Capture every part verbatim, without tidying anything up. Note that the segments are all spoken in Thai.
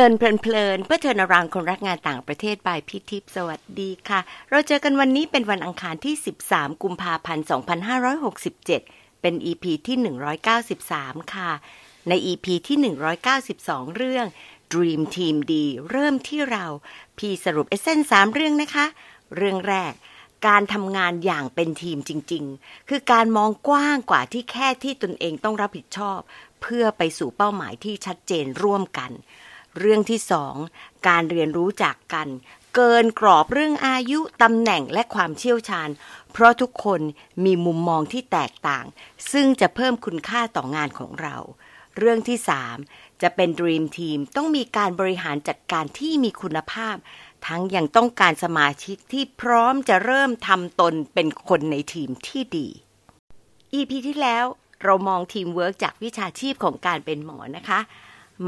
ลินเพลินเพื่อเทินรางคนรักงานต่างประเทศบายพี่ทิพย์สวัสดีค่ะเราเจอกันวันนี้เป็นวันอังคารที่สิบสามกุมภาพันธ์สองพันห้าร้อยหกสิบเจ็ดเป็น อี พี ที่หนึ่งร้อยเก้าสิบสามค่ะใน อี พี ที่หนึ่งร้อยเก้าสิบสองเรื่อง Dream Team D เริ่มที่เราพี่สรุปเอเซนส์สามเรื่องนะคะเรื่องแรกการทำงานอย่างเป็นทีมจริงๆคือการมองกว้างกว่าที่แค่ที่ตนเองต้องรับผิดชอบเพื่อไปสู่เป้าหมายที่ชัดเจนร่วมกันเรื่องที่สองการเรียนรู้จากกันเกินกรอบเรื่องอายุตำแหน่งและความเชี่ยวชาญเพราะทุกคนมีมุมมองที่แตกต่างซึ่งจะเพิ่มคุณค่าต่องานของเราเรื่องที่สามจะเป็น Dream Team ต้องมีการบริหารจัดการที่มีคุณภาพทั้งยังต้องการสมาชิกที่พร้อมจะเริ่มทำตนเป็นคนในทีมที่ดี อี พี ที่แล้วเรามองทีมเวิร์กจากวิชาชีพของการเป็นหมอนะคะ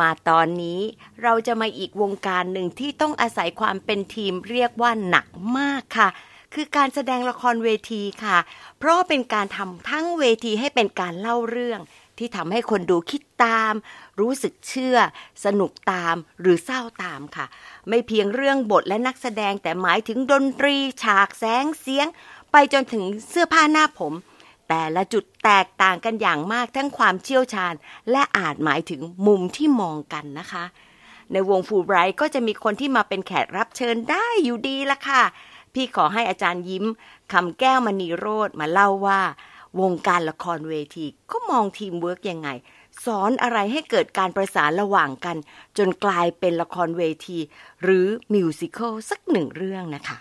มาตอนนี้เราจะมาอีกวงการหนึ่งที่ต้องอาศัยความเป็นทีมเรียกว่าหนักมากค่ะคือการแสดงละครเวทีค่ะเพราะเป็นการทำทั้งเวทีให้เป็นการเล่าเรื่องที่ทำให้คนดูคิดตามรู้สึกเชื่อสนุกตามหรือเศร้าตามค่ะไม่เพียงเรื่องบทและนักแสดงแต่หมายถึงดนตรีฉากแสงเสียงไปจนถึงเสื้อผ้าหน้าผมแต่ละจุดแตกต่างกันอย่างมากทั้งความเชี่ยวชาญและอาจหมายถึงมุมที่มองกันนะคะในวงฟูไบรท์ก็จะมีคนที่มาเป็นแขกรับเชิญได้อยู่ดีละค่ะพี่ขอให้อาจารย์ยิ้มคำแก้วมณีโรจน์มาเล่าว่าวงการละครเวทีก็มองทีมเวิร์กยังไงสอนอะไรให้เกิดการประสานระหว่างกันจนกลายเป็นละครเวทีหรือมิวสิคัลสักหนึ่งเรื่องนะคะ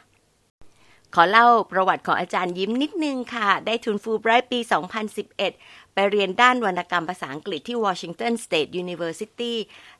ขอเล่าประวัติของอาจารย์ยิ้มนิดนึงค่ะได้ทุนฟูลไบรท์ปีสองพันสิบเอ็ดไปเรียนด้านวรรณกรรมภาษาอังกฤษที่ Washington State University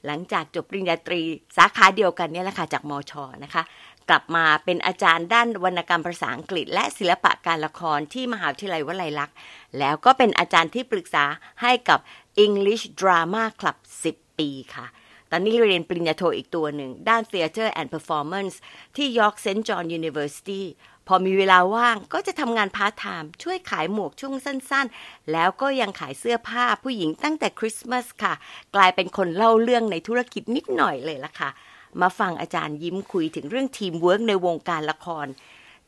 หลังจากจบปริญญาตรีสาขาเดียวกันเนี่ยแหละค่ะจากมช.นะคะกลับมาเป็นอาจารย์ด้านวรรณกรรมภาษาอังกฤษและศิลปะการละครที่มหาวิทยาลัยวลัยลักษณ์แล้วก็เป็นอาจารย์ที่ปรึกษาให้กับ English Drama Club สิบ ปีค่ะตอนนี้เรียนปริญญาโทอีกตัวหนึ่งด้าน Theater and Performance ที่ York เซนต์ John University พอมีเวลาว่างก็จะทำงานพาร์ทไทม์ช่วยขายหมวกช่วงสั้นๆแล้วก็ยังขายเสื้อผ้าผู้หญิงตั้งแต่คริสต์มาสค่ะกลายเป็นคนเล่าเรื่องในธุรกิจนิดหน่อยเลยล่ะค่ะมาฟังอาจารย์ยิ้มคุยถึงเรื่องทีมเวิร์คในวงการละคร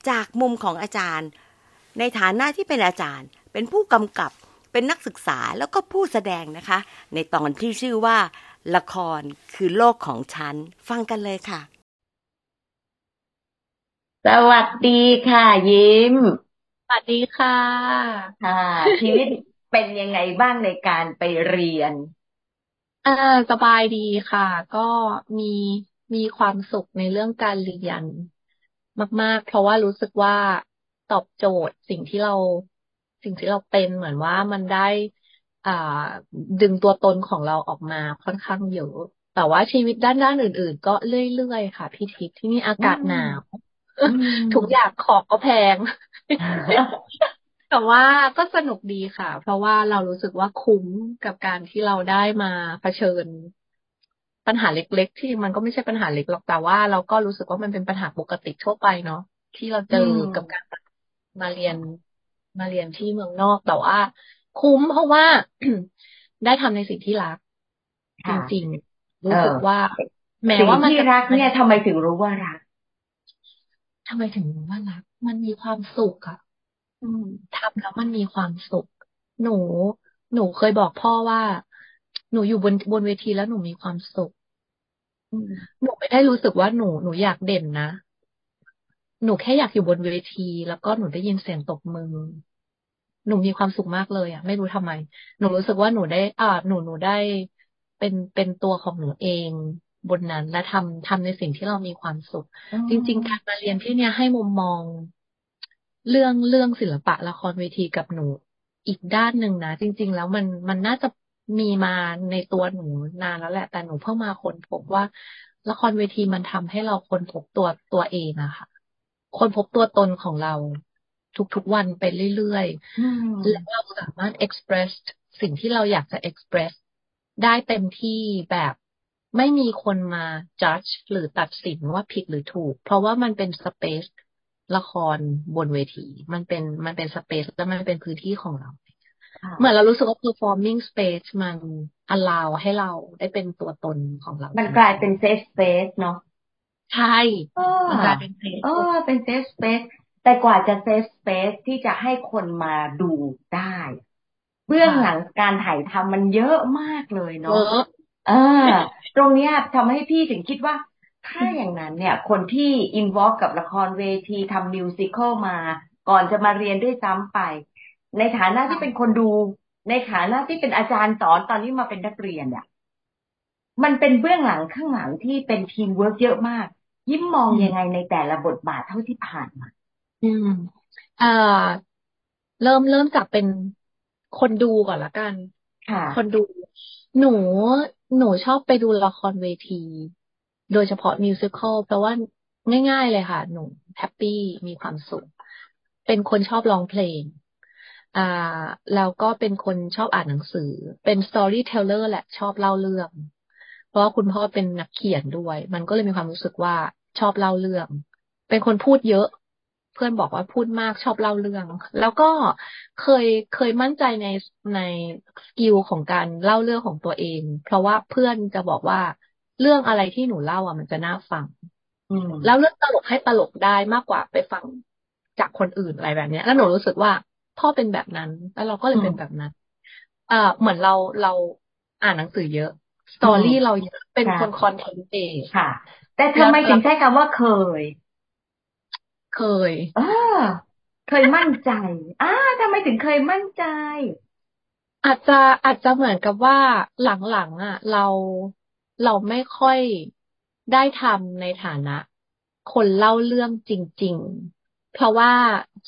จากมุมของอาจารย์ในฐานะที่เป็นอาจารย์เป็นผู้กำกับเป็นนักศึกษาแล้วก็ผู้แสดงนะคะในตอนที่ชื่อว่าละครคือโลกของฉันฟังกันเลยค่ะสวัสดีค่ะยิ้มสวัสดีค่ะค่ะชีวิต เป็นยังไงบ้างในการไปเรียนเออสบายดีค่ะก็มีมีความสุขในเรื่องการเรียนมากๆเพราะว่ารู้สึกว่าตอบโจทย์สิ่งที่เราสิ่งที่เราเป็นเหมือนว่ามันได้อ่าดึงตัวตนของเราออกมาค่อนข้างเยอะแต่ว่าชีวิตด้านด้านอื่นๆก็เรื่อยๆค่ะพี่ทิพย์ที่นี่อากาศหนาวทุกอย่างของก็แพง แต่ว่าก็สนุกดีค่ะเพราะว่าเรารู้สึกว่าคุ้มกับการที่เราได้มาเผชิญปัญหาเล็กๆที่มันก็ไม่ใช่ปัญหาเล็กหรอกแต่ว่าเราก็รู้สึกว่ามันเป็นปัญหาปกติทั่วไปเนาะที่เราเจอกับการมาเรียนมาเรียนที่เมืองนอกแต่ว่าคุ้มเพราะว่า ได้ทำในสิ่งที่รักจริงๆรู้สึกว่าแม้ว่ามันที่รักเนี่ยทำไมถึงรู้ว่ารักทำไมถึงรู้ว่ารักมันมีความสุขอะทำแล้วมันมีความสุขหนูหนูเคยบอกพ่อว่าหนูอยู่บนบนเวทีแล้วหนูมีความสุขหนูไม่ได้รู้สึกว่าหนูหนูอยากเด่นนะหนูแค่อยากอยู่บนเวทีแล้วก็หนูได้ยินเสียงตบมือหนูมีความสุขมากเลยอ่ะไม่รู้ทำไมหนูรู้สึกว่าหนูได้อ่าหนูหนูได้เป็นเป็นตัวของหนูเองบนนั้นและทำทำในสิ่งที่เรามีความสุขจริงๆการมาเรียนที่เนี่ยให้มุมมองเรื่องเรื่องศิลปะละครเวทีกับหนูอีกด้านหนึ่งนะจริงๆแล้วมันมันน่าจะมีมาในตัวหนูนานแล้วแหละแต่หนูเพิ่งมาค้นพบว่าละครเวทีมันทำให้เราค้นพบตัวตัวเองอะค่ะค้นพบตัวตนของเราทุกๆวันไปเรื่อยๆแล้วเราสามารถ express สิ่งที่เราอยากจะ express ได้เต็มที่แบบไม่มีคนมา judge หรือตัดสินว่าผิดหรือถูกเพราะว่ามันเป็น space ละครบนเวทีมันเป็นมันเป็น space และมันเป็นพื้นที่ของเรา เหมือนเรารู้สึกว่า performing space มัน allow ให้เราได้เป็นตัวตนของเรามันกลายเป็น safe space เนาะใช่มันกลายเป็น safe เออเป็น safe space แต่กว่าจะ safe space ที่จะให้คนมาดูได้เบื้องหลังการถ่ายทำมันเยอะมากเลยเนาะเออตรงนี้ทำให้พี่ถึงคิดว่าถ้าอย่างนั้นเนี่ยคนที่ involve กับละครเวทีทำมิวสิคัลมาก่อนจะมาเรียนด้วยซ้ำไปในฐานะที่เป็นคนดูในฐานะที่เป็นอาจารย์สอนตอนนี้มาเป็นนักเรียนเนี่ยมันเป็นเบื้องหลังข้างหลังที่เป็นทีมเวิร์คเยอะมากยิ้มมองยังไงในแต่ละบทบาทเท่าที่ผ่านมาอืมอ่าเริ่มเริ่มจากเป็นคนดูก่อนละกันคนดูหนูหนูชอบไปดูละครเวทีโดยเฉพาะมิวสิคัลเพราะว่าง่ายๆเลยค่ะหนูแฮปปี้มีความสุขเป็นคนชอบร้องเพลงอ่าแล้วก็เป็นคนชอบอ่านหนังสือเป็นสตอรี่เทลเลอร์แหละชอบเล่าเรื่องเพราะว่าคุณพ่อเป็นนักเขียนด้วยมันก็เลยมีความรู้สึกว่าชอบเล่าเรื่องเป็นคนพูดเยอะเพื่อนบอกว่าพูดมากชอบเล่าเรื่องแล้วก็เคยเคยมั่นใจในในสกิลของการเล่าเรื่องของตัวเองเพราะว่าเพื่อนจะบอกว่าเรื่องอะไรที่หนูเล่าอ่ะมันจะน่าฟังแล้วเรื่องตลกให้ตลกได้มากกว่าไปฟังจากคนอื่นอะไรแบบนี้แล้วหนูรู้สึกว่าพ่อเป็นแบบนั้นแล้วเราก็เลยเป็นแบบนั้นเอ่อเหมือนเราเราอ่านหนังสือเยอะสตอรี่เราเยอะเป็นคนคอนเทนต์เองค่ะแต่ทำไมถึงใช้คำว่าเคยเคยเออเคยมั่นใจอ้าทำไมถึงเคยมั่นใจอาจจะอาจจะเหมือนกับว่าหลังๆอ่ะเราเราไม่ค่อยได้ทำในฐานะคนเล่าเรื่องจริงๆเพราะว่า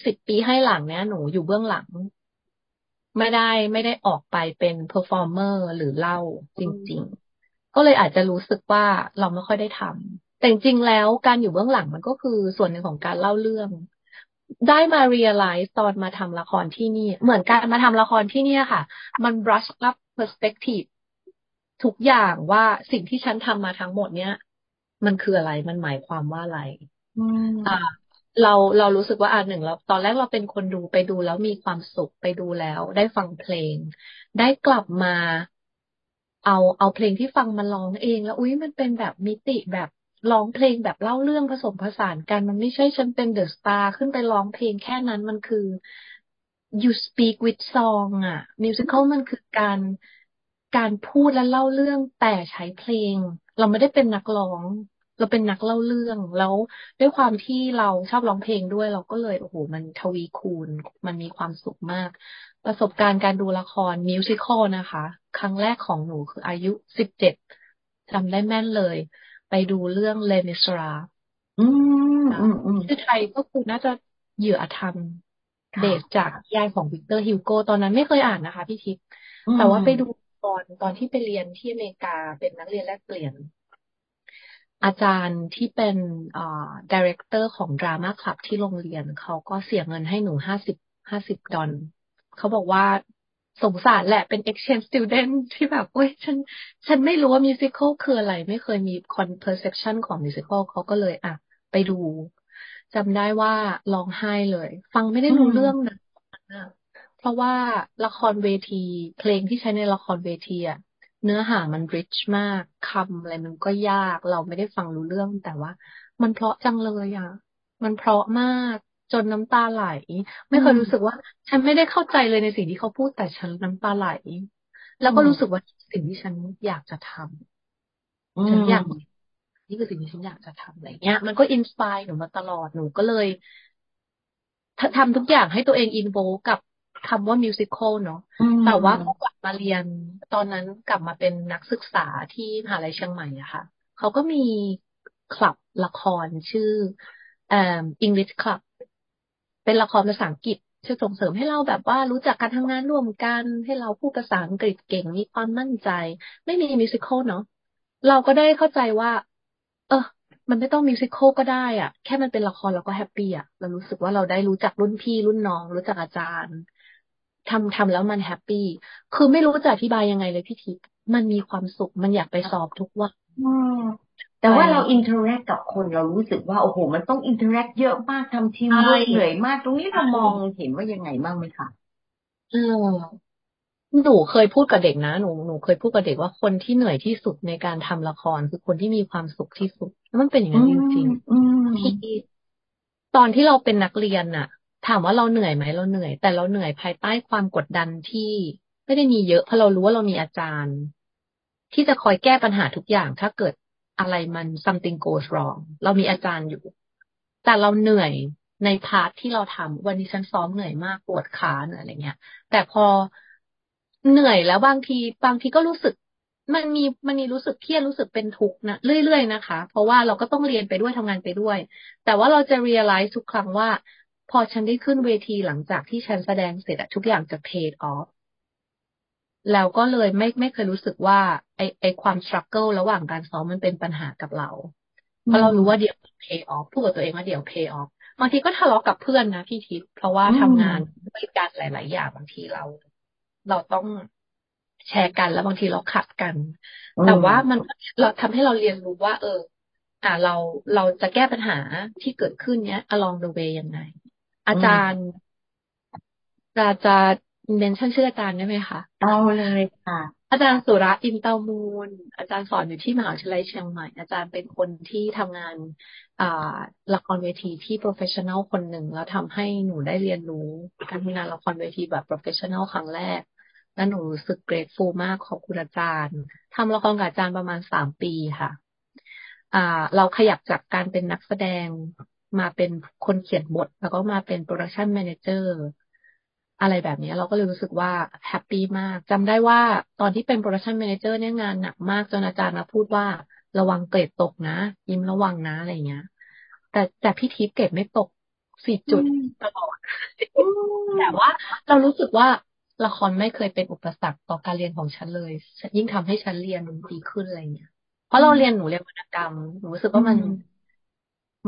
สิบปีให้หลังเนี่ยหนูอยู่เบื้องหลังไม่ได้ไม่ได้ออกไปเป็นเพอร์ฟอร์เมอร์หรือเล่าจริงๆก็เลยอาจจะรู้สึกว่าเราไม่ค่อยได้ทำแต่จริงๆแล้วการอยู่เบื้องหลังมันก็คือส่วนหนึ่งของการเล่าเรื่องได้มา realize ตอนมาทำละครที่นี่เหมือนการมาทำละครที่นี่ค่ะมัน brush up perspectiveทุกอย่างว่าสิ่งที่ฉันทำมาทั้งหมดเนี้ยมันคืออะไรมันหมายความว่าอะไรอ่าเราเรารู้สึกว่าอ่าหนึ่งเราตอนแรกเราเป็นคนดูไปดูแล้วมีความสุขไปดูแล้วได้ฟังเพลงได้กลับมาเอาเอาเพลงที่ฟังมาร้องเองแล้วอุ๊ยมันเป็นแบบมิติแบบร้องเพลงแบบเล่าเรื่องผสมผสานกันมันไม่ใช่ฉันเป็นเดอะสตาร์ขึ้นไปร้องเพลงแค่นั้นมันคือ you speak with song อ่ะมิวสิคัลมันคือการการพูดและเล่าเรื่องแต่ใช้เพลงเราไม่ได้เป็นนักร้องเราเป็นนักเล่าเรื่องแล้วด้วยความที่เราชอบร้องเพลงด้วยเราก็เลยโอ้โหมันทวีคูณมันมีความสุขมากประสบการณ์การดูละครมิวสิคัลนะคะครั้งแรกของหนูคืออายุสิบเจ็ดจำได้แม่นเลยไปดูเรื่องเลมิสราอืมชื่อไทยก็คือน่าจะเหยื่ออธรรมเดชจากยายของวิกเตอร์ฮิวโกตอนนั้นไม่เคยอ่านนะคะพี่ทิพย์แต่ว่าไปดูตอนตอนที่ไปเรียนที่อเมริกาเป็นนักเรียนแลกเปลี่ยนอาจารย์ที่เป็นเอ่อ director ของ Drama Club ที่โรงเรียนเขาก็เสียเงินให้หนูห้าสิบดอลลาร์เขาบอกว่าสงสารแหละเป็น exchange student ที่แบบโอ๊ยฉันฉันไม่รู้ว่า musical คืออะไรไม่เคยมี perception ของ musical เขาก็เลยอ่ะไปดูจำได้ว่าร้องไห้เลยฟังไม่ได้รู้เรื่องนะเพราะว่าละครเวทีเพลงที่ใช้ในละครเวทีอ่ะเนื้อหามัน rich มากคำอะไรมันก็ยากเราไม่ได้ฟังรู้เรื่องแต่ว่ามันเพราะจังเลยอ่ะมันเพราะมากจนน้ำตาไหลไม่เคยรู้สึกว่าฉันไม่ได้เข้าใจเลยในสิ่งที่เขาพูดแต่ฉันน้ำตาไหลแล้วก็รู้สึกว่าสิ่งที่ฉันอยากจะทำฉันอยากนี่คือสิ่งที่ฉันอยากจะทำอะไรเงี้ยมันก็ inspire หนูมาตลอดหนูก็เลยทำทุกอย่างให้ตัวเอง involve กับคำว่ามิวสิคัลเนาะแต่ว่าเขากลับมาเรียนตอนนั้นกลับมาเป็นนักศึกษาที่มหาลัยเชียงใหม่อะค่ะเขาก็มีคลับละครชื่อเอ่อ English Club เป็นละครภาษาอังกฤษช่วยส่งเสริมให้เราแบบว่ารู้จักการทำงานร่วมกันให้เราพูดภาษาอังกฤษเก่งมีความมั่นใจไม่มีมิวสิคัลเนาะเราก็ได้เข้าใจว่าเออมันไม่ต้องมิวสิคัลก็ได้อะแค่มันเป็นละครเราก็แฮปปี้อะเรารู้สึกว่าเราได้รู้จักรุ่นพี่รุ่นน้องรู้จักอาจารย์ทำทำแล้วมันแฮปปี้คือไม่รู้จะอธิบายยังไงเลยพี่ทิพย์มันมีความสุขมันอยากไปสอบทุกวันแต่ว่าเราอินเทอร์แอคกับคนเรารู้สึกว่าโอ้โหมันต้องอินเทอร์แอคเยอะมากทำทีมเหนื่อยมากตรงนี้เรามองเห็นว่ายังไงบ้างไหมคะเออ หนูเคยพูดกับเด็กนะหนูหนูเคยพูดกับเด็กว่าคนที่เหนื่อยที่สุดในการทำละครคือคนที่มีความสุขที่สุดมันเป็นอย่างนั้นจริงๆที่ตอนที่เราเป็นนักเรียนอะถามว่าเราเหนื่อยไหมเราเหนื่อยแต่เราเหนื่อยภายใต้ความกดดันที่ไม่ได้มีเยอะเพราะเรารู้ว่าเรามีอาจารย์ที่จะคอยแก้ปัญหาทุกอย่างถ้าเกิดอะไรมัน something goes wrong เรามีอาจารย์อยู่แต่เราเหนื่อยในพาร์ทที่เราทำวันนี้ฉันซ้อมเหนื่อยมากปวดขาเหนื่อยอะไรเงี้ยแต่พอเหนื่อยแล้วบางทีบางทีก็รู้สึกมันมีมันมีรู้สึกเครียดรู้สึกเป็นทุกข์นะเรื่อยๆนะคะเพราะว่าเราก็ต้องเรียนไปด้วยทำงานไปด้วยแต่ว่าเราจะ realize ทุกครั้งว่าพอฉันได้ขึ้นเวทีหลังจากที่ฉันแสดงเสร็จทุกอย่างจะ paid off แล้วก็เลยไม่ไม่เคยรู้สึกว่าไอไอความ struggle ระหว่างการซ้อมมันเป็นปัญหากับเราเพราะเรารู้ว่าเดี๋ยว pay off พูดกับตัวเองว่าเดี๋ยว pay off บางทีก็ทะเลาะกับเพื่อนนะพี่ทิพย์เพราะว่าทำงานด้วยกันหลายๆอย่างบางทีเราเราต้องแชร์กันแล้วบางทีเราขัดกันแต่ว่ามันเราทำให้เราเรียนรู้ว่าเอออ่าเราเราจะแก้ปัญหาที่เกิดขึ้นเนี้ย along the way ยังไงอาจารย์จะจะเมนชั่นชื่ออาจารย์ได้ไหมคะเอาเลยค่ะอาจารย์สุระอินเตอร์มูลอาจารย์สอนอยู่ที่มหาวิทยาลัยเชียงใหม่อาจารย์เป็นคนที่ทำงานอ่าละครเวทีที่ professional คนหนึ่งแล้วทำให้หนูได้เรียนรู้การทำงานละครเวทีแบบ professional ครั้งแรกและหนูรู้สึก grateful มากขอบคุณอาจารย์ทำละครกับอาจารย์ประมาณสามปีค่ะอ่าเราขยับจากการเป็นนักแสดงมาเป็นคนเขียนบทแล้วก็มาเป็น production manager อะไรแบบนี้เราก็เลยรู้สึกว่าแฮปปี้มากจำได้ว่าตอนที่เป็น production manager เนี่ยงานหนักมากจนอาจารย์มาพูดว่าระวังเกรดตกนะยิ้มระวังนะอะไรอย่างเงี้ยแต่แต่พี่ทิพย์เกรดไม่ตกสี่จุดตลอดแต่ว่าเรารู้สึกว่าละครไม่เคยเป็นอุปสรรคต่อการเรียนของฉันเลยยิ่งทำให้ฉันเรียนมันดีขึ้นอะไรเงี้ยเพราะเราเรียนหนูเรียนวรรณกรรมหนูรู้สึกว่ามัน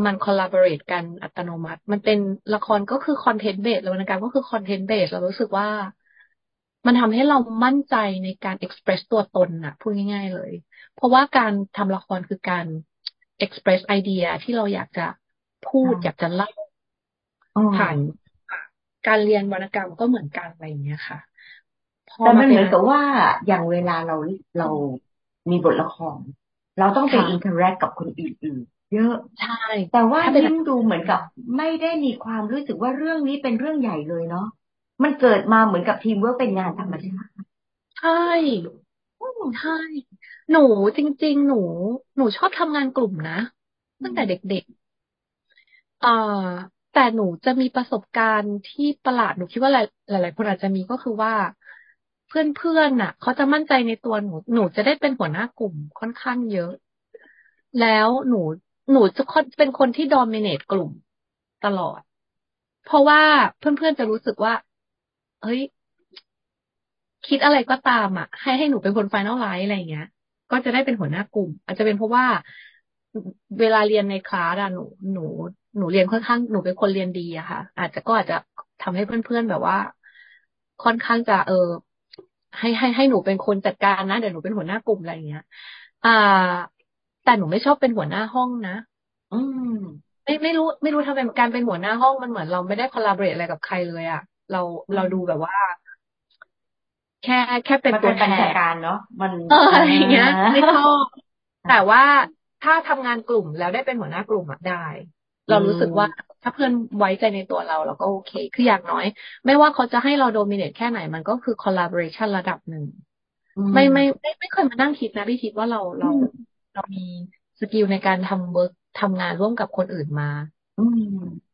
มัน collaborate กันอัตโนมัติมันเป็นละครก็คือ content based แล้ววรรณกรรมก็คือ content based เรารู้สึกว่ามันทำให้เรามั่นใจในการ express ตัวตนน่ะพูดง่ายๆเลยเพราะว่าการทำละครคือการ express idea ที่เราอยากจะพูด อ, อยากจะเล่าผ่านการเรียนวรรณกรรมก็เหมือนกันอะไรอย่างเงี้ยค่ะแต่มันเหมือนกับว่าอย่างเวลาเราเรามีบทละครเราต้องไป interact กับคนอื่นเยอะใช่แต่ว่ายิ่งดูเหมือนกับไม่ได้มีความรู้สึกว่าเรื่องนี้เป็นเรื่องใหญ่เลยเนาะมันเกิดมาเหมือนกับทีมเวิร์คเป็นงานธรรมชาติใช่ใช่หนูจริงๆหนูหนูชอบทำงานกลุ่มนะตั้งแต่เด็กๆอ่าแต่หนูจะมีประสบการณ์ที่ประหลาดหนูคิดว่าหลายๆคนอาจจะมีก็คือว่าเพื่อนๆน่ะเขาจะมั่นใจในตัวหนูหนูจะได้เป็นหัวหน้ากลุ่มค่อนข้างเยอะแล้วหนูหนูจะเป็นคนที่ dominate กลุ่มตลอดเพราะว่าเพื่อนๆจะรู้สึกว่าเฮ้ยคิดอะไรก็ตามอ่ะให้ให้หนูเป็นคน final line อะไรอย่างเงี้ยก็จะได้เป็นหัวหน้ากลุ่มอาจจะเป็นเพราะว่าเวลาเรียนในคลาสอะหนูหนูหนูเรียนค่อนข้างหนูเป็นคนเรียนดีอะค่ะอาจจะก็อาจจะทำให้เพื่อนๆแบบว่าค่อนข้างจะเออให้ให้ให้หนูเป็นคนจัดการนะเดี๋ยวหนูเป็นหัวหน้ากลุ่มอะไรอย่างเงี้ยอ่าแต่หนูไม่ชอบเป็นหัวหน้าห้องนะอืมไม่ไม่รู้ไม่รู้ทำไมการเป็นหัวหน้าห้องมันเหมือนเราไม่ได้ collaborate อะไรกับใครเลยอ่ะเราเราดูแบบว่าแค่แค่เป็นตัวแทนราชการเนาะมันอะไรอย่างเงี้ยไม่ชอบแต่ว่าถ้าทำงานกลุ่มแล้วได้เป็นหัวหน้ากลุ่มอ่ะได้เรารู้สึกว่าถ้าเพื่อนไว้ใจในตัวเราเราก็โอเคคืออย่างน้อยไม่ว่าเขาจะให้เรา dominate แค่ไหนมันก็คือ collaboration ระดับหนึ่งไม่ไม่ไม่ไม่เคยมานั่งคิดนะพี่คิดว่าเราเราเรามีสกิลในการทำเวิร์กทำงานร่วมกับคนอื่นมา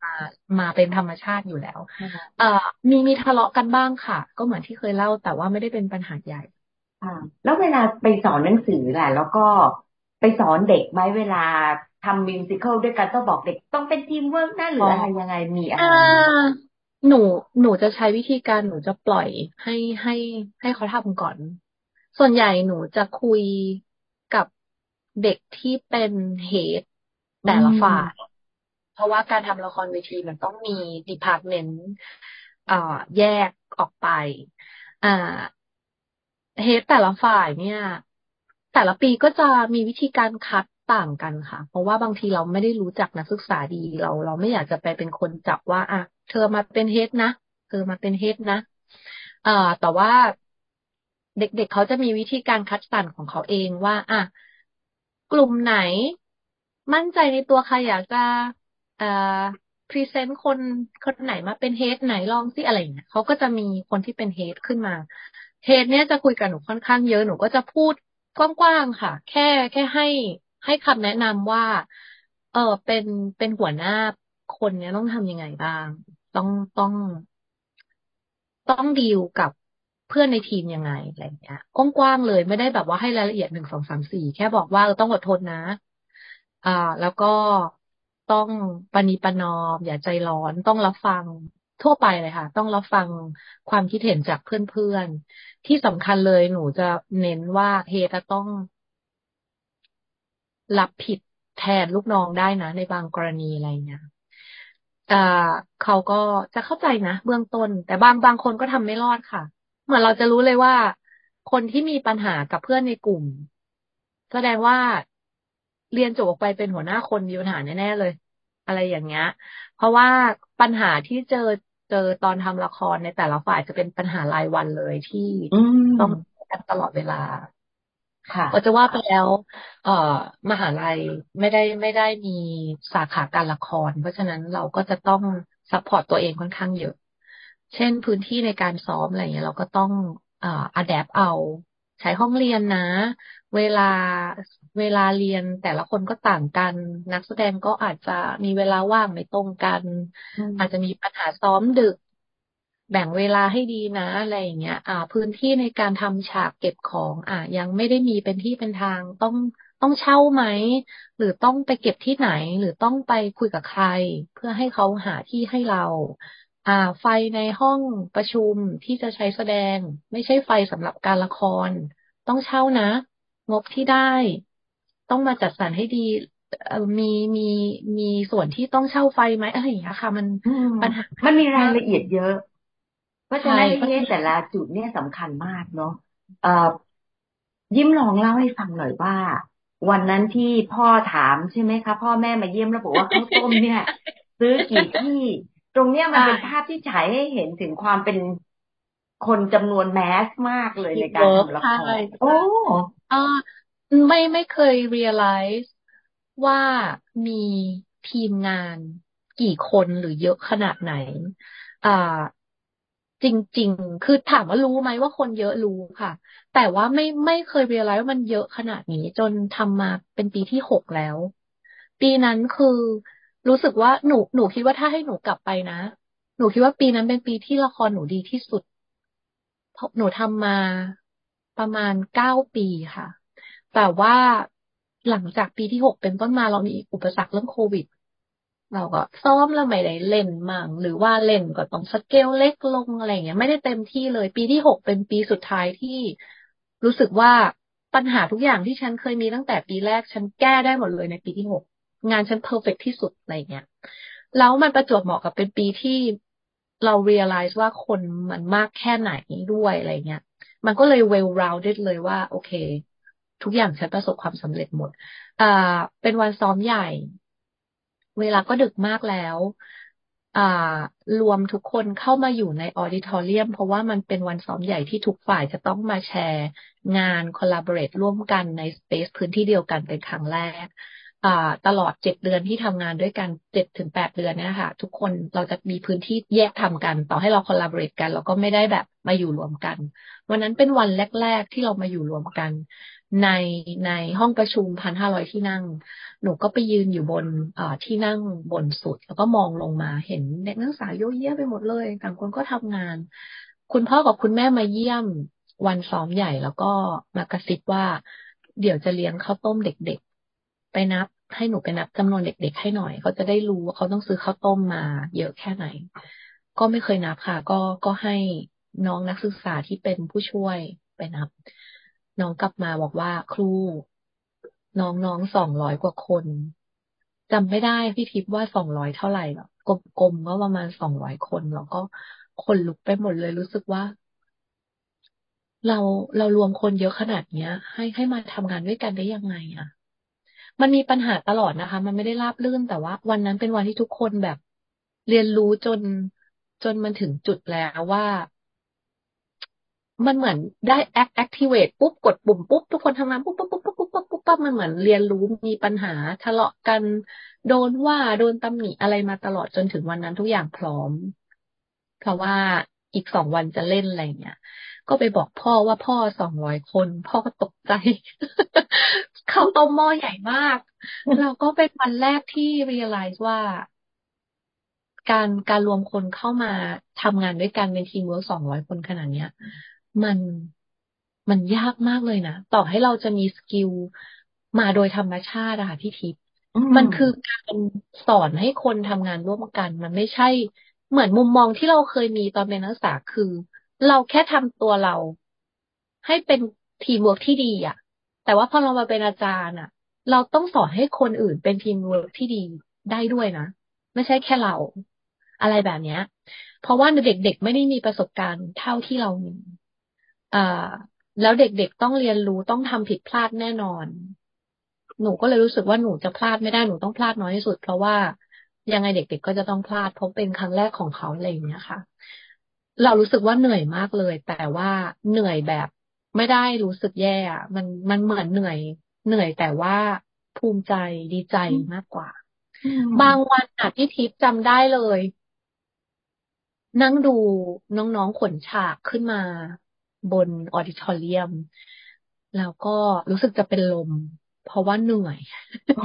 มามาเป็นธรรมชาติอยู่แล้วเอ่อมีมีทะเลาะกันบ้างค่ะก็เหมือนที่เคยเล่าแต่ว่าไม่ได้เป็นปัญหาใหญ่แล้วเวลาไปสอนหนังสือแหละแล้วก็ไปสอนเด็กไหมเวลาทำมิวสิคัลด้วยกันต้องบอกเด็กต้องเป็นทีมเวิร์กนะหรืออะไรยังไงมีอะไรหนูหนูจะใช้วิธีการหนูจะปล่อยให้ให้ให้เขาทำก่อนส่วนใหญ่หนูจะคุยกับเด็กที่เป็นเฮดแต่ละฝ่ายเพราะว่าการทำละครเวทีมันต้องมีดีพาร์ตเมนต์แยกออกไปเฮดแต่ละฝ่ายเนี่ยแต่ละปีก็จะมีวิธีการคัดต่างกันค่ะเพราะว่าบางทีเราไม่ได้รู้จักนักศึกษาดีเราเราไม่อยากจะไปเป็นคนจับว่าอ่ะเธอมาเป็นเฮดนะเธอมาเป็นเฮดนะแต่ว่า เด็กๆเขาจะมีวิธีการคัดสรรของเขาเองว่าอ่ะกลุ่มไหนมั่นใจในตัวใครอยากจะอ่าพรีเซนต์คนคนไหนมาเป็นเฮดไหนลองซิอะไรอย่างเงี้ยเขาก็จะมีคนที่เป็นเฮดขึ้นมาเฮดเนี่ยจะคุยกับหนูค่อนข้างเยอะหนูก็จะพูดกว้างๆค่ะแค่แค่ให้ให้คำแนะนำว่าเออเป็นเป็นหัวหน้าคนเนี้ยต้องทำยังไงบ้างต้องต้องต้องดีลกับเพื่อนในทีมยังไงอะไรเงี้ยกว้างๆเลยไม่ได้แบบว่าให้รายละเอียดหนึ่งสองสามสี่แค่บอกว่าเราต้องอดทนนะอ่าแล้วก็ต้องปณีประนอมอย่าใจร้อนต้องรับฟังทั่วไปเลยค่ะต้องรับฟังความคิดเห็นจากเพื่อนๆที่สำคัญเลยหนูจะเน้นว่าเฮจะต้องรับผิดแทนลูกน้องได้นะในบางกรณีอะไรเนี่ยอ่าเขาก็จะเข้าใจนะเบื้องต้นแต่บางบางคนก็ทำไม่รอดค่ะเหมือนเราจะรู้เลยว่าคนที่มีปัญหากับเพื่อนในกลุ่มแสดงว่าเรียนจบออกไปเป็นหัวหน้าคนมีปัญหาแน่ๆเลยอะไรอย่างเงี้ยเพราะว่าปัญหาที่เจอเจอตอนทำละครในแต่ละฝ่ายจะเป็นปัญหารายวันเลยที่ต้องตลอดเวลาค่ะก็จะว่าไปแล้วเอ่อมหาลัยไม่ได้ไม่ได้มีสาขาการละครเพราะฉะนั้นเราก็จะต้องซัพพอร์ตตัวเองค่อนข้างเยอะเช่นพื้นที่ในการซ้อมอะไรอย่างเงี้ยเราก็ต้องอ่าอะแดปเอาใช้ห้องเรียนนะเวลาเวลาเรียนแต่ละคนก็ต่างกันนักแสดงก็อาจจะมีเวลาว่างไม่ตรงกัน อ, อาจจะมีปัญหาซ้อมดึกแบ่งเวลาให้ดีนะอะไรอย่างเงี้ยอ่าพื้นที่ในการทำฉากเก็บของอ่ายังไม่ได้มีเป็นที่เป็นทางต้องต้องเช่าไหมหรือต้องไปเก็บที่ไหนหรือต้องไปคุยกับใครเพื่อให้เขาหาที่ให้เราอ่าไฟในห้องประชุมที่จะใช้แสดงไม่ใช่ไฟสำหรับการละครต้องเช่านะงบที่ได้ต้องมาจัดสรรให้ดีมีมีมีส่วนที่ต้องเช่าไฟไหมอะไรอย่างเงี้ยค่ะมันปัญหามันมีรายละเอียดเยอะเพราะฉะนั้นแต่ละจุดเนี่ยสำคัญมากเนาะเอ่อยิ้มลองเล่าให้ฟังหน่อยว่าวันนั้นที่พ่อถามใช่ไหมคะพ่อแม่มาเยี่ยมแล้วบอกว่าข้าวต้มเนี่ยซื้อกี่ที่ตรงเนี้ยมันเป็นภาพที่ฉายให้เห็นถึงความเป็นคนจำนวนแมสมากเลยในการทำละครโอ้อ่าไม่ไม่เคย realize ว่ามีทีมงานกี่คนหรือเยอะขนาดไหนอ่าจริงๆคือถามว่ารู้ไหมว่าคนเยอะรู้ค่ะแต่ว่าไม่ไม่เคย realize ว่ามันเยอะขนาดนี้จนทำมาเป็นปีที่หกแล้วปีนั้นคือรู้สึกว่าหนูหนูคิดว่าถ้าให้หนูกลับไปนะหนูคิดว่าปีนั้นเป็นปีที่ละครหนูดีที่สุดหนูทำมาประมาณเก้าปีค่ะแต่ว่าหลังจากปีที่หกเป็นต้นมาเรามีอุปสรรคเรื่องโควิดเราก็ซ้อมแล้วไม่ได้เล่นมั่งหรือว่าเล่นก็ต้องสเกลเล็กลงอะไรอย่างเงี้ยไม่ได้เต็มที่เลยปีที่หกเป็นปีสุดท้ายที่รู้สึกว่าปัญหาทุกอย่างที่ฉันเคยมีตั้งแต่ปีแรกฉันแก้ได้หมดเลยในปีที่หกงานฉันเพอร์เฟคที่สุดอะไรเงี้ยแล้วมันประจวบเหมาะกับเป็นปีที่เรา realize ว่าคนมันมากแค่ไหนด้วยอะไรเงี้ยมันก็เลย well rounded เลยว่าโอเคทุกอย่างฉันประสบความสำเร็จหมดอ่าเป็นวันซ้อมใหญ่เวลาก็ดึกมากแล้วอ่ารวมทุกคนเข้ามาอยู่ในออดิทอเรียมเพราะว่ามันเป็นวันซ้อมใหญ่ที่ทุกฝ่ายจะต้องมาแชร์งาน collaborate ร่วมกันใน space พื้นที่เดียวกันเป็นครั้งแรกอ่าตลอดเจ็ดเดือนที่ทำงานด้วยกัน เจ็ดถึงแปด เดือนเนี่ยค่ะทุกคนเราจะมีพื้นที่แยกทำกันต่อให้เราคอลลาโบเรตกันเราก็ไม่ได้แบบมาอยู่รวมกันวันนั้นเป็นวันแรกๆที่เรามาอยู่รวมกันในในห้องประชุม หนึ่งพันห้าร้อย ที่นั่งหนูก็ไปยืนอยู่บนเอ่อที่นั่งบนสุดแล้วก็มองลงมาเห็นเด็กนักศึกษาเยอะแยะไปหมดเลยต่างคนก็ทำงานคุณพ่อกับคุณแม่มาเยี่ยมวันซ้อมใหญ่แล้วก็มากระซิบว่าเดี๋ยวจะเลี้ยงข้าวต้มเด็กๆไปนับให้หนูไปนับจำนวนเด็กๆให้หน่อยเขาจะได้รู้ว่าเขาต้องซื้อข้าวต้มมาเยอะแค่ไหนก็ไม่เคยนับค่ะก็ก็ให้น้องนักศึกษาที่เป็นผู้ช่วยไปนับน้องกลับมาบอกว่าครูน้องๆสองร้อยกว่าคนจำไม่ได้พี่ทิพย์ว่าสองร้อยเท่าไหร่หรอกกลมๆก็ประมาณสองร้อยคนแล้วก็คนลุกไปหมดเลยรู้สึกว่าเราเรารวมคนเยอะขนาดเนี้ยให้ให้มาทำงานด้วยกันได้ยังไงอะมันมีปัญหาตลอดนะคะมันไม่ได้ราบรื่นแต่ว่าวันนั้นเป็นวันที่ทุกคนแบบเรียนรู้จนจนมันถึงจุดแล้วว่า มันเหมือนได้ activate ปุ๊บกดปุ่มปุ๊บทุกคนทำงานปุ๊บปุ๊บปุ๊บปุ๊บปุ๊บปุ๊บปุ๊บมันเหมือนเรียนรู้มีปัญหาทะเลาะกันโดนว่าโดนตำหนิอะไรมาตลอดจนถึงวันนั้นทุกอย่างพร้อมเพราะว่าอีกสองวันจะเล่นอะไรเงี้ยก็ไปบอกพ่อว่าพ่อสองร้อยคนพ่อก็ตกใจ เขาต้มหม้อใหญ่มาก เราก็เป็นวันแรกที่ realize ว่าการการรวมคนเข้ามาทำงานด้วยกันเป็นทีมเวิร์คสองร้อยคนขนาดเนี้ยมันมันยากมากเลยนะต่อให้เราจะมีสกิลมาโดยธรรมชาติอะค่ะพี่ทิพย์มันคือการสอนให้คนทำงานร่วมกันมันไม่ใช่เหมือนมุมมองที่เราเคยมีตอนเป็นนักศึกษาคือเราแค่ทำตัวเราให้เป็นทีมเวิร์คที่ดีอะแต่ว่าพอเรามาเป็นอาจารย์อะเราต้องสอนให้คนอื่นเป็นทีมเวิร์คที่ดีได้ด้วยนะไม่ใช่แค่เราอะไรแบบเนี้ยเพราะว่าเด็กๆไม่ได้มีประสบการณ์เท่าที่เรามีอ่าแล้วเด็กๆต้องเรียนรู้ต้องทำผิดพลาดแน่นอนหนูก็เลยรู้สึกว่าหนูจะพลาดไม่ได้หนูต้องพลาดน้อยที่สุดเพราะว่ายังไงเด็กๆก็จะต้องพลาดเพราะเป็นครั้งแรกของเขาอะไรอย่างเงี้ยค่ะเรารู้สึกว่าเหนื่อยมากเลยแต่ว่าเหนื่อยแบบไม่ได้รู้สึกแย่มันมันเหมือนเหนื่อยเหนื่อยแต่ว่าภูมิใจดีใจมากกว่าบางวันอ่ะพี่ทิพย์จำได้เลยนั่งดูน้องๆขนฉากขึ้นมาบนออดิทอเรียมแล้วก็รู้สึกจะเป็นลมเพราะว่าเหนื่อยเพ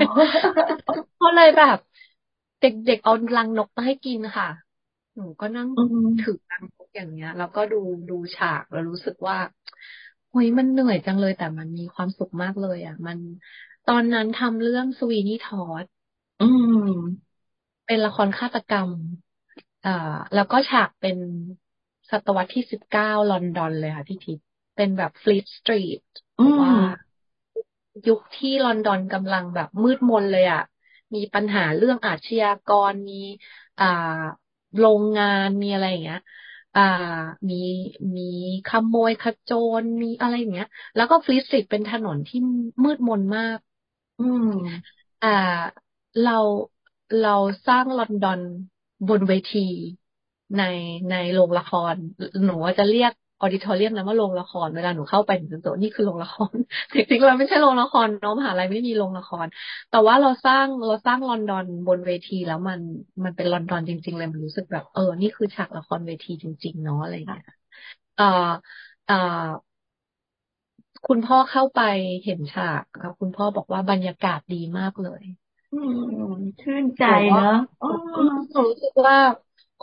ราะเลยแบบเด็กๆเอารังนกมาให้กินค่ะหนูก็นั่งถือรังนกอย่างเงี้ยแล้วก็ดูดูฉากแล้วรู้สึกว่าโอ้ยมันเหนื่อยจังเลยแต่มันมีความสุขมากเลยอ่ะมันตอนนั้นทำเรื่องสวีนี่ทอดอืมเป็นละครฆาตกรรมอ่าแล้วก็ฉากเป็นศตวรรษที่สิบเก้าลอนดอนเลยค่ะพี่ทิพย์เป็นแบบ Fleet Street ว่ายุคที่ลอนดอนกำลังแบบมืดมนเลยอ่ะมีปัญหาเรื่องอาชญากรมีอ่าโรงงานมีอะไรอย่างเงี้ยอ่ามีมีขโมยขโจรมีอะไรอย่างเงี้ยแล้วก็ Fleet Street เป็นถนนที่มืดมนมากอืมอ่าเราเราสร้างลอนดอนบนเวทีในในโรงละครหนูจะเรียกออดิทอเรียมนะว่าโรงละครเวลาหนูเข้าไปหนูจะบอกนี่คือโรงละครจริงๆเราไม่ใช่โรงละครน้องมหาลัยไม่มีโรงละครแต่ว่าเราสร้างเราสร้างลอนดอนบนเวทีแล้วมันมันเป็นลอนดอนจริงๆเลยมันรู้สึกแบบเออนี่คือฉากละครเวทีจริงๆเนาะอะไรอย่างเงี้ยเอ่อเอ่อคุณพ่อเข้าไปเห็นฉากคุณพ่อบอกว่าบรรยากาศดีมากเลยอืมชื่นใจเนาะรู้สึกว่า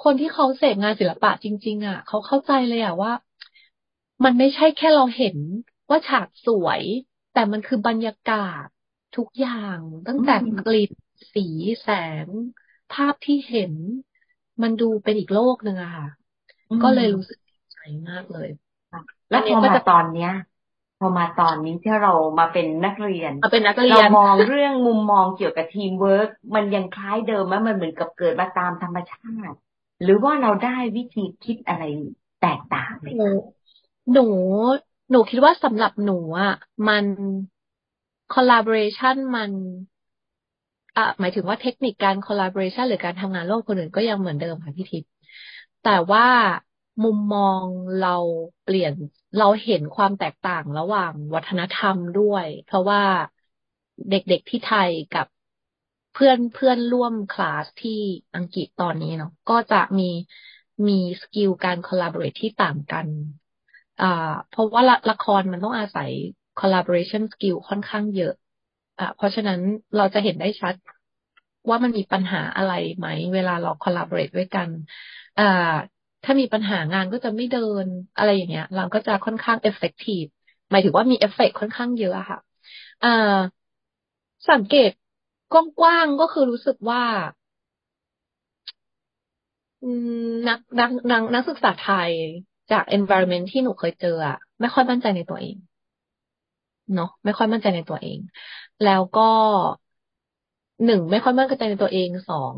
คนที่เขาเสพงานศิลปะจริงๆอ่ะเขาเข้าใจเลยอ่ะว่ามันไม่ใช่แค่เราเห็นว่าฉากสวยแต่มันคือบรรยากาศทุกอย่างตั้งแต่กลิ่นสีแสงภาพที่เห็นมันดูเป็นอีกโลกนึงอ่ะค่ะก็เลยรู้สึกดีใจมากเลยแล้วพอมาตอนเนี้ยพอมาตอนนี้ที่เรามาเป็นนักเรียนเรามองเรื่องมุมมองเกี่ยวกับทีมเวิร์คมันยังคล้ายเดิมไหมมันเหมือนกับเกิดมาตามธรรมชาติหรือว่าเราได้วิธีคิดอะไรแตกต่างไหมหนูหนูคิดว่าสำหรับหนูอ่ะมัน collaboration มันอ่ะหมายถึงว่าเทคนิคการ collaboration หรือการทำงานร่วมคนอื่นก็ยังเหมือนเดิมค่ะพี่ทิพย์แต่ว่ามุมมองเราเปลี่ยนเราเห็นความแตกต่างระหว่างวัฒนธรรมด้วยเพราะว่าเด็กๆที่ไทยกับเพื่อนเพื่อนร่วมคลาสที่อังกฤษตอนนี้เนาะก็จะมีมีสกิลการคอลลาโบเรทที่ต่างกันอ่าเพราะว่าละละครมันต้องอาศัย collaboration skill ค่อนข้างเยอะอ่าเพราะฉะนั้นเราจะเห็นได้ชัดว่ามันมีปัญหาอะไรไหมเวลาเรา collaborate ด้วยกันอ่าถ้ามีปัญหางานก็จะไม่เดินอะไรอย่างเงี้ยเราก็จะค่อนข้าง effective หมายถึงว่ามีเอฟเฟกต์ค่อนข้างเยอะค่ะอ่าสังเกตกว้างๆก็คือรู้สึกว่านักนักนักนักศึกษาไทยจาก environment ที่หนูเคยเจออ่ะไม่ค่อยมั่นใจในตัวเองเนาะไม่ค่อยมั่นใจในตัวเองแล้วก็หนึ่งไม่ค่อยมั่นใจในตัวเองสอง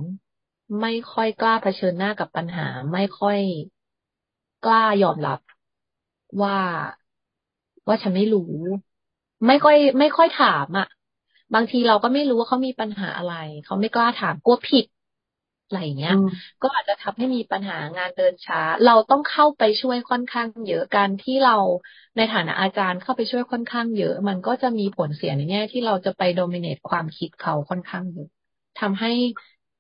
ไม่ค่อยกล้าเผชิญหน้ากับปัญหาไม่ค่อยกล้ายอมรับว่าว่าฉันไม่รู้ไม่ค่อยไม่ค่อยถามอ่ะบางทีเราก็ไม่รู้ว่าเขามีปัญหาอะไรเขาไม่กล้าถามกลัวผิด อะไรอย่างเงี้ยก็อาจจะทำให้มีปัญหางานเดินช้าเราต้องเข้าไปช่วยค่อนข้างเยอะการที่เราในฐานะอาจารย์เข้าไปช่วยค่อนข้างเยอะมันก็จะมีผลเสียในแง่ที่เราจะไปโดมิเนตความคิดเขาค่อนข้างเยอะทำให้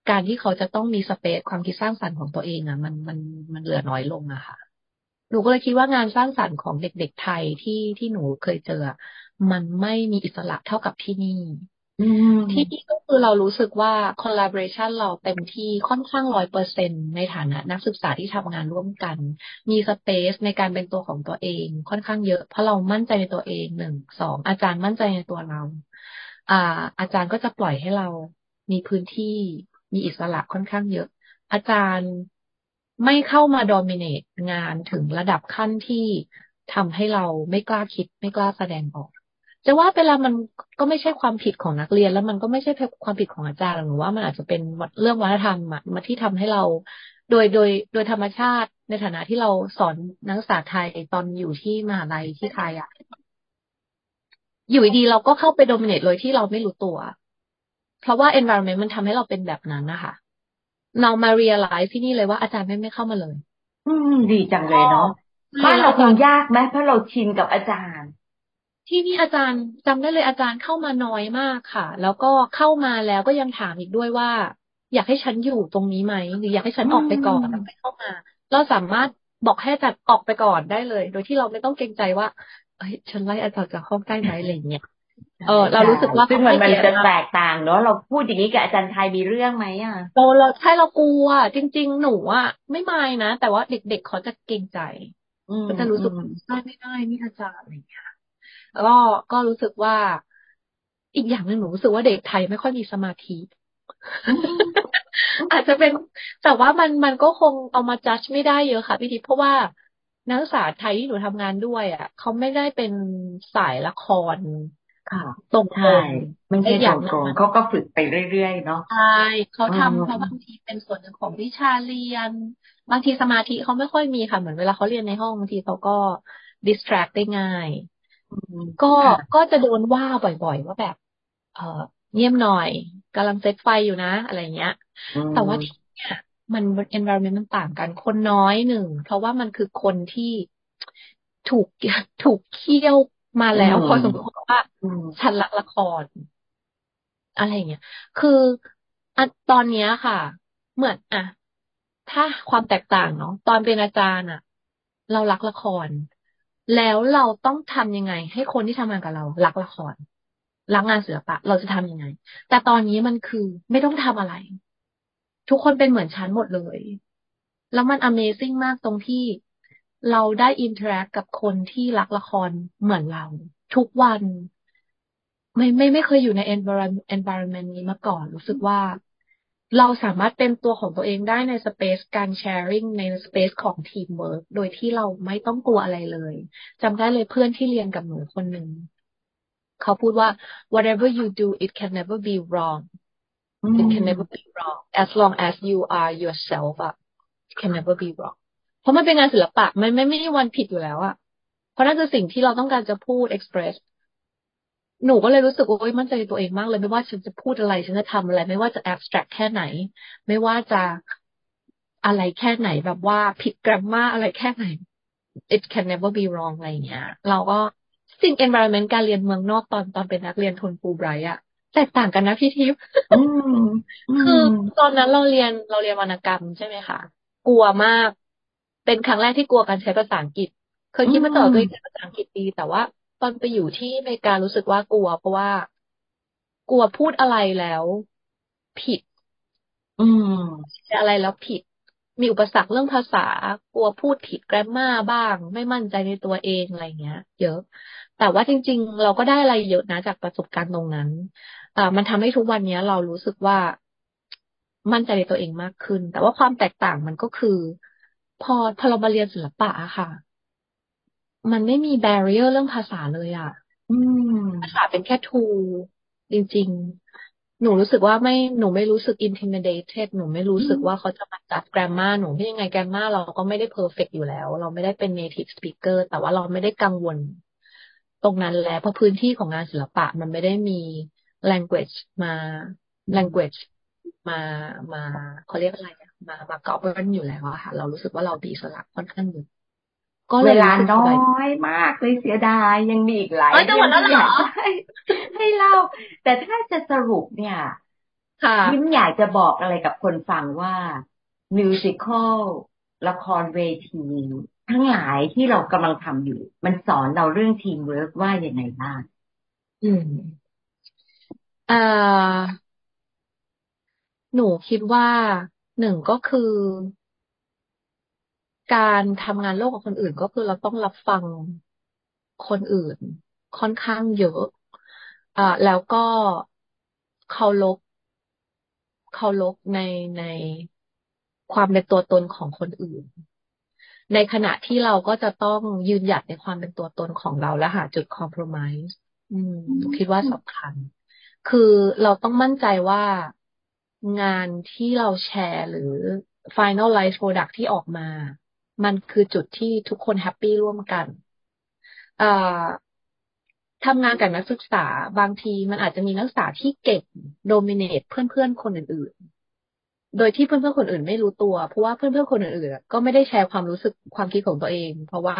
การที่เขาจะต้องมีสเปซความคิดสร้างสรรค์ของตัวเองอ่ะมันมันมันเหลือน้อยลงอะค่ะหนูก็เลยคิดว่างานสร้างสรรค์ของเด็กๆไทยที่ที่หนูเคยเจอมันไม่มีอิสระเท่ากับที่นี่ที่นี่ก็คือเรารู้สึกว่า collaboration เราเต็มที่ค่อนข้าง หนึ่งร้อยเปอร์เซ็นต์ ในฐานะนักศึกษาที่ทำงานร่วมกันมี space ในการเป็นตัวของตัวเองค่อนข้างเยอะเพราะเรามั่นใจในตัวเอง หนึ่ง สอง อาจารย์มั่นใจในตัวเราอ่าอาจารย์ก็จะปล่อยให้เรามีพื้นที่มีอิสระค่อนข้างเยอะอาจารย์ไม่เข้ามา dominate งานถึงระดับขั้นที่ทำให้เราไม่กล้าคิดไม่กล้าแสดงออกแต่ว่าเวลามันก็ไม่ใช่ความผิดของนักเรียนแล้วมันก็ไม่ใช่ความผิดของอาจารย์หรือว่ามันอาจจะเป็นเรื่องวัฒนธรรมมาที่ทำให้เราโดยโดยโดยธรรมชาติในฐานะที่เราสอนนักศึกษาไทยตอนอยู่ที่มหาลัยที่ไทยอ่ะอยู่ดีเราก็เข้าไปโดมิเนตเลยที่เราไม่รู้ตัวเพราะว่า environment มันทำให้เราเป็นแบบนั้นนะคะเรามา realize ที่นี่เลยว่าอาจารย์ไม่ไม่เข้ามาเลยอืมดีจังเลยเนาะบ้านเราคงยากไหมเพราะเราชินกับอาจารย์ที่นี่อาจารย์จำได้เลยอาจารย์เข้ามาน้อยมากค่ะแล้วก็เข้ามาแล้วก็ยังถามอีกด้วยว่าอยากให้ฉันอยู่ตรงนี้ไหมหรืออยากให้ฉันออกไปก่อนไม่เข้ามาเราสามารถบอกให้อาจารย์ออกไปก่อนได้เลยโดยที่เราไม่ต้องเกรงใจว่าเฮ้ยฉันไล่อาจารย์จากห้องใกล้ไหมอะไรอย่างเงี้ยเออเรารู้สึกว่าซึ่งมันมันจะแตกต่างเนาะเราพูดอย่างนี้กับอาจารย์ไทยมีเรื่องไหมอ่ะเราเราใช่เรากลัวจริงๆหนูอ่ะไม่มายนะแต่ว่าเด็กๆเขาจะเกรงใจเขาจะรู้สึกใช่ไม่ได้นี่อาจารย์อะไรอย่างเงี้ยก็ก็รู้สึกว่าอีกอย่างนึงหนูรู้สึกว่าเด็กไทยไม่ค่อยมีสมาธิ อาจจะเป็นแต่ว่ามันมันก็คงเอามาจัดไม่ได้เยอะค่ะพี่ดิเพราะว่านักศึกษาไทยที่หนูทำงานด้วยอ่ะเขาไม่ได้เป็นสายละครค่ะตรงใช่ไม่ใช่ตรงตรงเขาก็ฝึกไปเรื่อยๆเนาะใช่เขาทำเพราะบางทีเป็นส่วนหนึ่งของวิชาเรียนบางทีสมาธิเขาไม่ค่อยมีค่ะเหมือนเวลาเขาเรียนในห้องบางทีเขาก็ distract ได้ง่ายก็ก็จะโดนว่าบ่อยๆว่าแบบเออเงียบหน่อยกำลังเซตไฟอยู่นะอะไรเงี้ยแต่ว่าที่เนี่ยมัน environment มันต่างกันคนน้อยหนึ่งเพราะว่ามันคือคนที่ถูกถูกเคี่ยวมาแล้วพอสมควรว่าฉันรักละครอะไรเงี้ยคือตอนนี้ค่ะเหมือนอ่ะถ้าความแตกต่างเนาะตอนเป็นอาจารย์อ่ะเรารักละครแล้วเราต้องทำยังไงให้คนที่ทำงานกับเรารักละครรักงานศิลปะเราจะทำยังไงแต่ตอนนี้มันคือไม่ต้องทำอะไรทุกคนเป็นเหมือนฉันหมดเลยแล้วมัน Amazing มากตรงที่เราได้อินเทอร์แอคกับคนที่รักละครเหมือนเราทุกวันไม่ไม่ไม่เคยอยู่ใน environment นี้มาก่อนรู้สึกว่าเราสามารถเป็นตัวของตัวเองได้ในสเปซการแชร์ริ่งในสเปซของทีมเวิร์คโดยที่เราไม่ต้องกลัวอะไรเลยจำได้เลยเพื่อนที่เรียนกับหนูคนหนึ่งเขาพูดว่า whatever you do it can never be wrong it can never be wrong as long as you are yourself it can never be wrong เพราะมันเป็นงานศิลปะมันไม่ไม่มีวันผิดอยู่แล้วอะเพราะนั่นคือสิ่งที่เราต้องการจะพูด expressหนูก็เลยรู้สึกว่ามั่นใจตัวเองมากเลยไม่ว่าฉันจะพูดอะไรฉันจะทำอะไรไม่ว่าจะ abstract แค่ไหนไม่ว่าจะอะไรแค่ไหนแบบว่าผิดกราฟม่าอะไรแค่ไหน it can never be wrong อะไรอย่างเงี้ยเราก็สิ่ง environment การเรียนเมืองนอกตอนตอนเป็นนักเรียนทุนฟูลไบรท์อะแตกต่างกันนะพี่ทิพย์คือตอนนั้นเราเรียนเราเรียนวรรณกรรมใช่ไหมคะกลัวมากเป็นครั้งแรกที่กลัวการใช้ภาษาอังกฤษเคยคิดมาตลอดเลยภาษาอังกฤษดีแต่ว่าตอนไปอยู่ที่อเมริการู้สึกว่ากลัวเพราะว่ากลัวพูดอะไรแล้วผิดอืมอะไรแล้วผิดมีอุปสรรคเรื่องภาษากลัวพูดผิดแกรมม่าบ้างไม่มั่นใจในตัวเองอะไรเงี้ยเยอะแต่ว่าจริงๆเราก็ได้อะไรเยอะนะจากประสบการณ์ตรงนั้นอ่ามันทำให้ทุกวันนี้เรารู้สึกว่ามั่นใจในตัวเองมากขึ้นแต่ว่าความแตกต่างมันก็คือพอพอเรามาเรียนศิลปะอะค่ะมันไม่มี barrier เรื่องภาษาเลยอ่ะภาษาเป็นแค่ tool จริงๆหนูรู้สึกว่าไม่หนูไม่รู้สึก intimidated หนูไม่รู้สึกว่าเขาจะมาจับ grammar หนูที่ยังไง grammar เราก็ไม่ได้ perfect อยู่แล้วเราไม่ได้เป็น native speaker แต่ว่าเราไม่ได้กังวลตรงนั้นแล้วเพราะพื้นที่ของงานศิลปะมันไม่ได้มี language มา language มามาเขาเรียกอะไรมามากอบกันอยู่แล้วอะค่ะเรารู้สึกว่าเราดีสลักค่อนข้างอยู่ก็เวลาน้อยมากเลยเสียดายยังมีอีกหลายเรื่องที่อยากให้ให้เล่าแต่ถ้าจะสรุปเนี่ยยิ้มอยากจะบอกอะไรกับคนฟังว่ามิวสิคัลละครเวทีทั้งหลายที่เรากำลังทำอยู่มันสอนเราเรื่องทีมเวิร์คว่าอย่างไรบ้างอืมเอ่อหนูคิดว่าหนึ่งก็คือการทำงานร่วมกับคนอื่นก็คือเราต้องรับฟังคนอื่นค่อนข้างเยอะอ่าแล้วก็เคารพเคารพในในความเป็นตัวตนของคนอื่นในขณะที่เราก็จะต้องยืนหยัดในความเป็นตัวตนของเราและหาจุดคอมโพรไมซ์อืมคิดว่าสำคัญคือเราต้องมั่นใจว่างานที่เราแชร์หรือ finalize product ที่ออกมามันคือจุดที่ทุกคนแฮปปี้ร่วมกันเอ่อทำงานกับนักศึกษาบางทีมันอาจจะมีนักศึกษาที่เก่ง dominate เพื่อนๆคนอื่นๆโดยที่เพื่อนๆคนอื่นไม่รู้ตัวเพราะว่าเพื่อนๆคนอื่นๆก็ไม่ได้แชร์ความรู้สึกความคิดของตัวเองเพราะว่า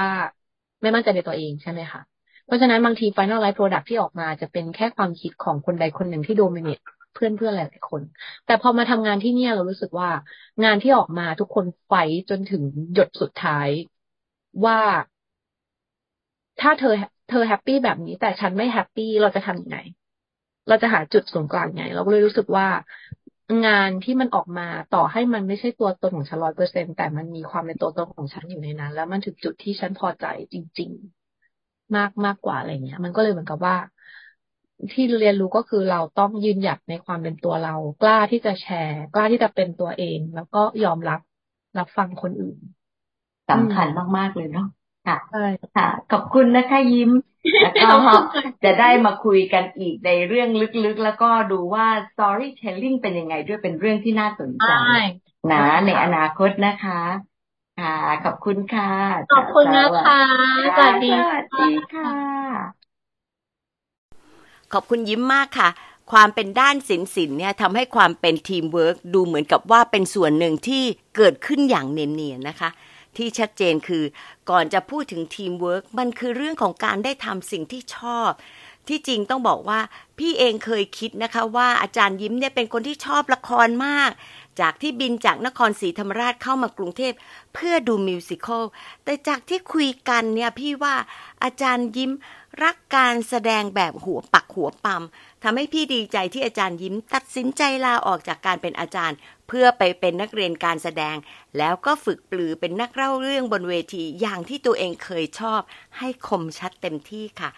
ไม่มั่นใจในตัวเองใช่ไหมคะเพราะฉะนั้นบางที finalize product ที่ออกมาจะเป็นแค่ความคิดของคนใดคนหนึ่งที่ dominateเพื่อนเพื่อนหลายคนแต่พอมาทำงานที่นี่เรารู้สึกว่างานที่ออกมาทุกคนไฟท์จนถึงหยดสุดท้ายว่าถ้าเธอเธอแฮปปี้แบบนี้แต่ฉันไม่แฮปปี้เราจะทำยังไงเราจะหาจุดศูนย์กลางยังไงเราก็เลยรู้สึกว่างานที่มันออกมาต่อให้มันไม่ใช่ตัวตนของฉัน ร้อยเปอร์เซ็นต์ แต่มันมีความเป็นตัวตนของฉันอยู่ในนั้นแล้วมันถึงจุดที่ฉันพอใจจริงๆมากมากกว่าอะไรเงี้ยมันก็เลยเหมือนกับว่าที่เรียนรู้ก็คือเราต้องยืนหยัดในความเป็นตัวเรากล้าที่จะแชร์กล้าที่จะเป็นตัวเองแล้วก็ยอมรับรับฟังคนอื่นสำคัญมากๆเลยเนาะค่ะค่ะขอบคุณนะคะยิ้มแล้วก็ จะได้มาคุยกันอีกในเรื่องลึกๆแล้วก็ดูว่า storytelling เป็นยังไงด้วยเป็นเรื่องที่น่าสนใจนะในอนาคตนะคะค่ะขอบคุณค่ะขอบคุณนะคะสวัสดีค่ะขอบคุณยิ้มมากค่ะความเป็นด้านศิลป์ศิลป์เนี่ยทำให้ความเป็นทีมเวิร์คดูเหมือนกับว่าเป็นส่วนหนึ่งที่เกิดขึ้นอย่างเนียนๆนะคะที่ชัดเจนคือก่อนจะพูดถึงทีมเวิร์คมันคือเรื่องของการได้ทำสิ่งที่ชอบที่จริงต้องบอกว่าพี่เองเคยคิดนะคะว่าอาจารย์ยิ้มเนี่ยเป็นคนที่ชอบละครมากจากที่บินจากนครศรีธรรมราชเข้ามากรุงเทพเพื่อดูมิวสิคัลแต่จากที่คุยกันเนี่ยพี่ว่าอาจารย์ยิ้มรักการแสดงแบบหัวปักหัวปั๊มทำให้พี่ดีใจที่อาจารย์ยิ้มตัดสินใจลาออกจากการเป็นอาจารย์เพื่อไปเป็นนักเรียนการแสดงแล้วก็ฝึกปลือเป็นนักเล่าเรื่องบนเวทีอย่างที่ตัวเองเคยชอบให้คมชัดเต็มที่ค่ะ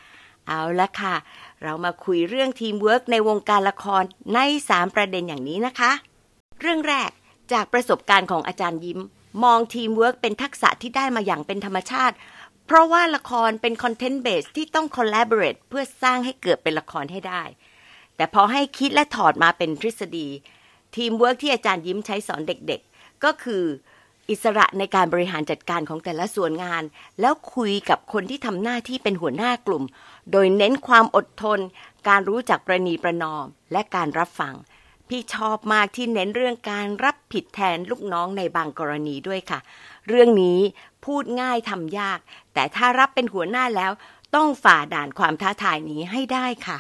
เอาละค่ะเรามาคุยเรื่องทีมเวิร์คในวงการละครในสามประเด็นอย่างนี้นะคะเรื่องแรกจากประสบการณ์ของอาจารย์ยิ้มมองทีมเวิร์คเป็นทักษะที่ได้มาอย่างเป็นธรรมชาติเพราะว่าละครเป็นคอนเทนต์เบสที่ต้อง collaborate เพื่อสร้างให้เกิดเป็นละครให้ได้แต่พอให้คิดและถอดมาเป็นทฤษฎีทีมเวิร์คที่อาจารย์ยิ้มใช้สอนเด็กๆก็คืออิสระในการบริหารจัดการของแต่ละส่วนงานแล้วคุยกับคนที่ทำหน้าที่เป็นหัวหน้ากลุ่มโดยเน้นความอดทนการรู้จักประนีประนอมและการรับฟังพี่ชอบมากที่เน้นเรื่องการรับผิดแทนลูกน้องในบางกรณีด้วยค่ะเรื่องนี้พูดง่ายทำยากแต่ถ้ารับเป็นหัวหน้าแล้วต้องฝ่าด่านความท้าทายนี้ให้ได้ค่ะ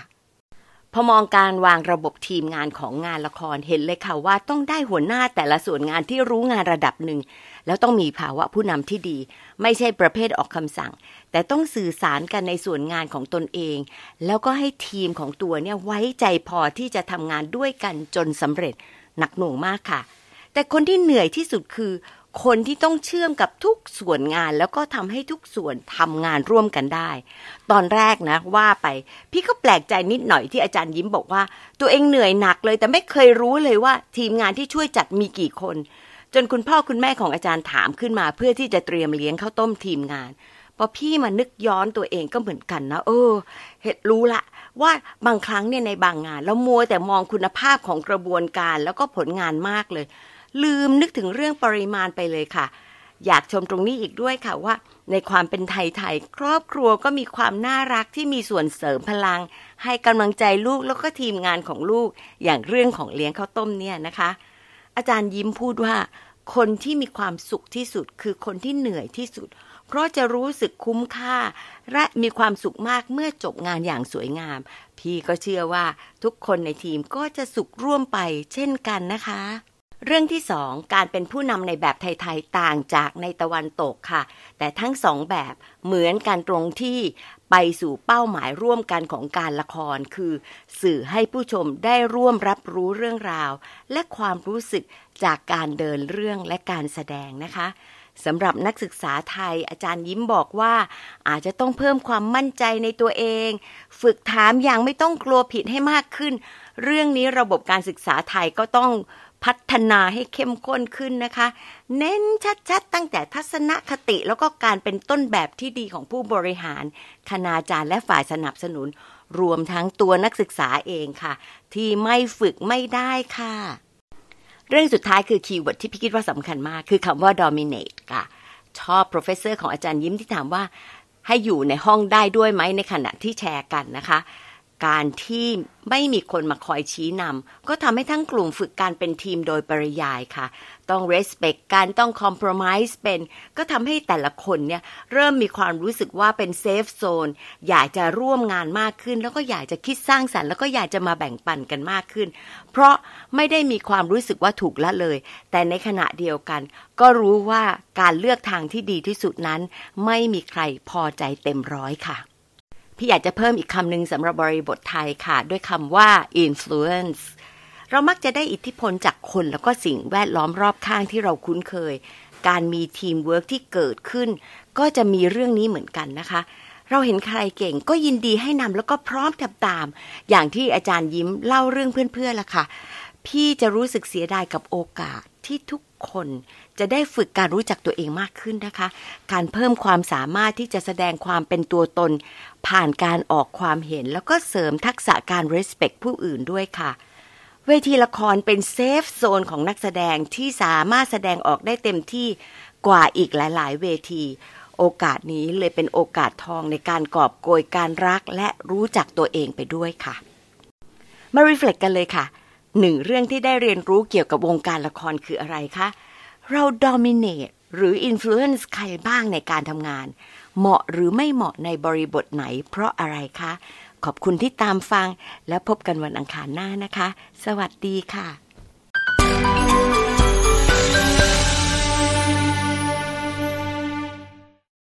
พอมองการวางระบบทีมงานของงานละครเห็นเลยค่ะว่าต้องได้หัวหน้าแต่ละส่วนงานที่รู้งานระดับหนึ่งแล้วต้องมีภาวะผู้นำที่ดีไม่ใช่ประเภทออกคำสั่งแต่ต้องสื่อสารกันในส่วนงานของตนเองแล้วก็ให้ทีมของตัวเนี่ยไว้ใจพอที่จะทำงานด้วยกันจนสำเร็จหนักหน่วงมากค่ะแต่คนที่เหนื่อยที่สุดคือคนที่ต้องเชื่อมกับทุกส่วนงานแล้วก็ทำให้ทุกส่วนทำงานร่วมกันได้ตอนแรกนะว่าไปพี่ก็แปลกใจนิดหน่อยที่อาจารย์ยิ้มบอกว่าตัวเองเหนื่อยหนักเลยแต่ไม่เคยรู้เลยว่าทีมงานที่ช่วยจัดมีกี่คนจนคุณพ่อคุณแม่ของอาจารย์ถามขึ้นมาเพื่อที่จะเตรียมเลี้ยงข้าวต้มทีมงานพอพี่มานึกย้อนตัวเองก็เหมือนกันนะเออเห็นรู้ละว่าบางครั้งเนี่ยในบางงานเรามัวแต่มองคุณภาพของกระบวนการแล้วก็ผลงานมากเลยลืมนึกถึงเรื่องปริมาณไปเลยค่ะอยากชมตรงนี้อีกด้วยค่ะว่าในความเป็นไทยๆครอบครัวก็มีความน่ารักที่มีส่วนเสริมพลัง ให้กำลังใจลูกแล้วก็ทีมงานของลูกอย่างเรื่องของเลี้ยงข้าวต้มเนี่ยนะคะอาจารย์ยิ้มพูดว่าคนที่มีความสุขที่สุดคือคนที่เหนื่อยที่สุดเพราะจะรู้สึกคุ้มค่าและมีความสุขมากเมื่อจบงานอย่างสวยงามพี่ก็เชื่อว่าทุกคนในทีมก็จะสุขร่วมไปเช่นกันนะคะเรื่องที่สองการเป็นผู้นำในแบบไทยๆต่างจากในตะวันตกค่ะแต่ทั้งสองแบบเหมือนกันตรงที่ไปสู่เป้าหมายร่วมกันของการละครคือสื่อให้ผู้ชมได้ร่วมรับรู้เรื่องราวและความรู้สึกจากการเดินเรื่องและการแสดงนะคะสำหรับนักศึกษาไทยอาจารย์ยิ้มบอกว่าอาจจะต้องเพิ่มความมั่นใจในตัวเองฝึกถามอย่างไม่ต้องกลัวผิดให้มากขึ้นเรื่องนี้ระบบการศึกษาไทยก็ต้องพัฒนาให้เข้มข้นขึ้นนะคะเน้นชัดๆตั้งแต่ทัศนคติแล้วก็การเป็นต้นแบบที่ดีของผู้บริหารคณาจารย์และฝ่ายสนับสนุนรวมทั้งตัวนักศึกษาเองค่ะที่ไม่ฝึกไม่ได้ค่ะเรื่องสุดท้ายคือคีย์เวิร์ดที่พี่คิดว่าสำคัญมากคือคำว่า dominate ค่ะชอบ professor ของอาจารย์ยิ้มที่ถามว่าให้อยู่ในห้องได้ด้วยไหมในขณะที่แชร์กันนะคะการที่ไม่มีคนมาคอยชี้นำก็ทำให้ทั้งกลุ่มฝึกการเป็นทีมโดยปริยายค่ะต้อง respect กันต้อง compromise เป็นก็ทำให้แต่ละคนเนี่ยเริ่มมีความรู้สึกว่าเป็น safe zone อยากจะร่วมงานมากขึ้นแล้วก็อยากจะคิดสร้างสรรค์แล้วก็อยากจะมาแบ่งปันกันมากขึ้นเพราะไม่ได้มีความรู้สึกว่าถูกละเลยแต่ในขณะเดียวกันก็รู้ว่าการเลือกทางที่ดีที่สุดนั้นไม่มีใครพอใจเต็มร้อยค่ะพี่อยากจะเพิ่มอีกคำหนึ่งสำหรับบริบทไทยค่ะด้วยคำว่า influence เรามักจะได้อิทธิพลจากคนแล้วก็สิ่งแวดล้อมรอบข้างที่เราคุ้นเคยการมีทีมเวิร์คที่เกิดขึ้นก็จะมีเรื่องนี้เหมือนกันนะคะเราเห็นใครเก่งก็ยินดีให้นำแล้วก็พร้อมทำตามอย่างที่อาจารย์ยิ้มเล่าเรื่องเพื่อนๆล่ะค่ะพี่จะรู้สึกเสียดายกับโอกาสที่ทุกคนจะได้ฝึกการรู้จักตัวเองมากขึ้นนะคะการเพิ่มความสามารถที่จะแสดงความเป็นตัวตนผ่านการออกความเห็นแล้วก็เสริมทักษะการ respect ผู้อื่นด้วยค่ะเวทีละครเป็นเซฟโซนของนักแสดงที่สามารถแสดงออกได้เต็มที่กว่าอีกหลายๆเวทีโอกาสนี้เลยเป็นโอกาสทองในการกอบโกยการรักและรู้จักตัวเองไปด้วยค่ะมา reflect กันเลยค่ะหนึ่งเรื่องที่ได้เรียนรู้เกี่ยวกับวงการละครคืออะไรคะเรา dominate หรือ influence ใครบ้างในการทำงานเหมาะหรือไม่เหมาะในบริบทไหนเพราะอะไรคะขอบคุณที่ตามฟังและพบกันวันอังคารหน้านะคะสวัสดีค่ะ